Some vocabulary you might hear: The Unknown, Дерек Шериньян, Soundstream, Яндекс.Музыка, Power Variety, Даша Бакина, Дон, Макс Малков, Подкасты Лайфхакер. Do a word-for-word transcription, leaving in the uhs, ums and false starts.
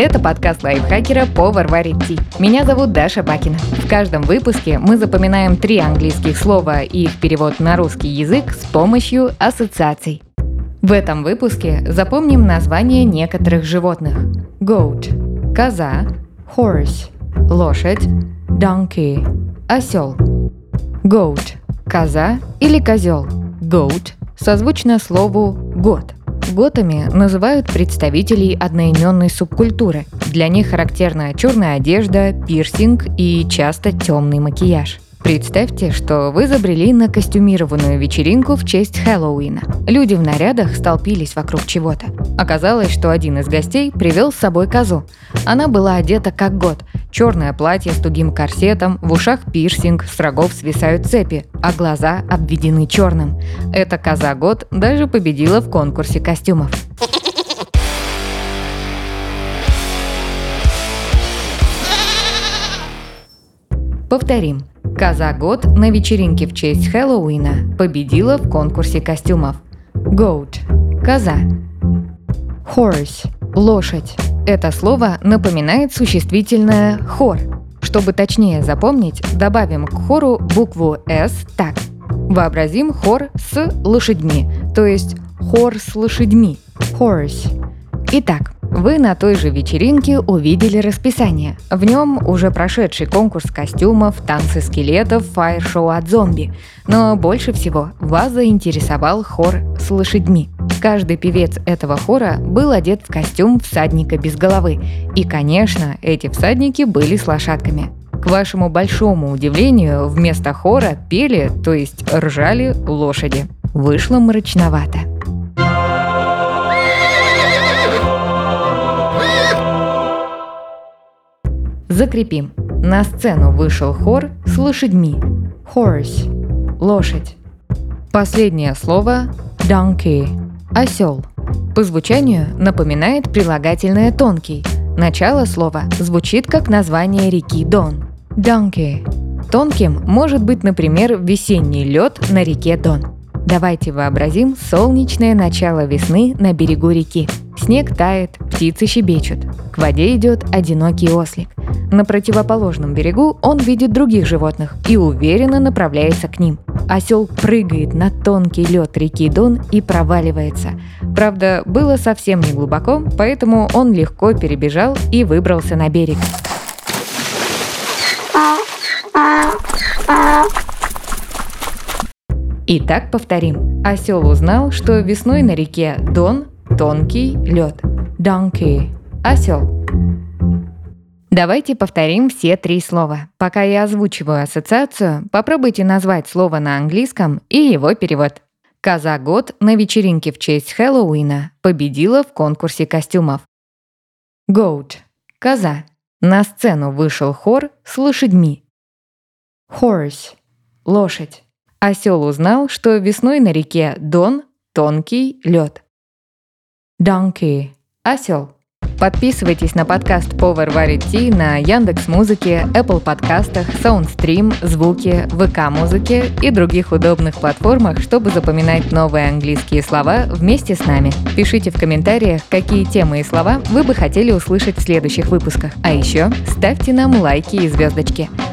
Это подкаст лайфхакера Power Variety. Меня зовут Даша Бакина. В каждом выпуске мы запоминаем три английских слова и их перевод на русский язык с помощью ассоциаций. В этом выпуске запомним название некоторых животных. Goat – коза, horse – лошадь, donkey – осел. Goat – коза или козел. Goat созвучно слову «год». Готами называют представителей одноименной субкультуры. Для них характерна черная одежда, пирсинг и часто темный макияж. Представьте, что вы забрели на костюмированную вечеринку в честь Хэллоуина. Люди в нарядах столпились вокруг чего-то. Оказалось, что один из гостей привел с собой козу. Она была одета как гот. Черное платье с тугим корсетом, в ушах пирсинг, с рогов свисают цепи, а глаза обведены черным. Эта коза-гот даже победила в конкурсе костюмов. Повторим. Коза-гот на вечеринке в честь Хэллоуина победила в конкурсе костюмов. Goat – коза. Horse – лошадь. Это слово напоминает существительное «хор». Чтобы точнее запомнить, добавим к хору букву «с» так. Вообразим хор с лошадьми, то есть хор с лошадьми – horse. Итак, вы на той же вечеринке увидели расписание. В нем уже прошедший конкурс костюмов, танцы скелетов, фаер-шоу от зомби. Но больше всего вас заинтересовал хор с лошадьми. Каждый певец этого хора был одет в костюм всадника без головы. И, конечно, эти всадники были с лошадками. К вашему большому удивлению, вместо хора пели, то есть ржали, лошади. Вышло мрачновато. Закрепим. На сцену вышел хор с лошадьми. Horse – лошадь. Последнее слово – donkey – осел. По звучанию напоминает прилагательное «тонкий». Начало слова звучит как название реки Дон. Donkey. Тонким может быть, например, весенний лед на реке Дон. Давайте вообразим солнечное начало весны на берегу реки. Снег тает, птицы щебечут. К воде идет одинокий ослик. На противоположном берегу он видит других животных и уверенно направляется к ним. Осел прыгает на тонкий лед реки Дон и проваливается. Правда, было совсем не глубоко, поэтому он легко перебежал и выбрался на берег. Итак, повторим. Осел узнал, что весной на реке Дон тонкий лед. Donkey – осел. Давайте повторим все три слова. Пока я озвучиваю ассоциацию, попробуйте назвать слово на английском и его перевод. Коза-гот на вечеринке в честь Хэллоуина победила в конкурсе костюмов. Goat – коза. На сцену вышел хор с лошадьми. Horse – лошадь. Осел узнал, что весной на реке Дон тонкий лед. Donkey – осел. Подписывайтесь на подкаст Power Variety на Яндекс.Музыке, Apple подкастах, Soundstream, Звуке, ВК-музыке и других удобных платформах, чтобы запоминать новые английские слова вместе с нами. Пишите в комментариях, какие темы и слова вы бы хотели услышать в следующих выпусках. А еще ставьте нам лайки и звездочки.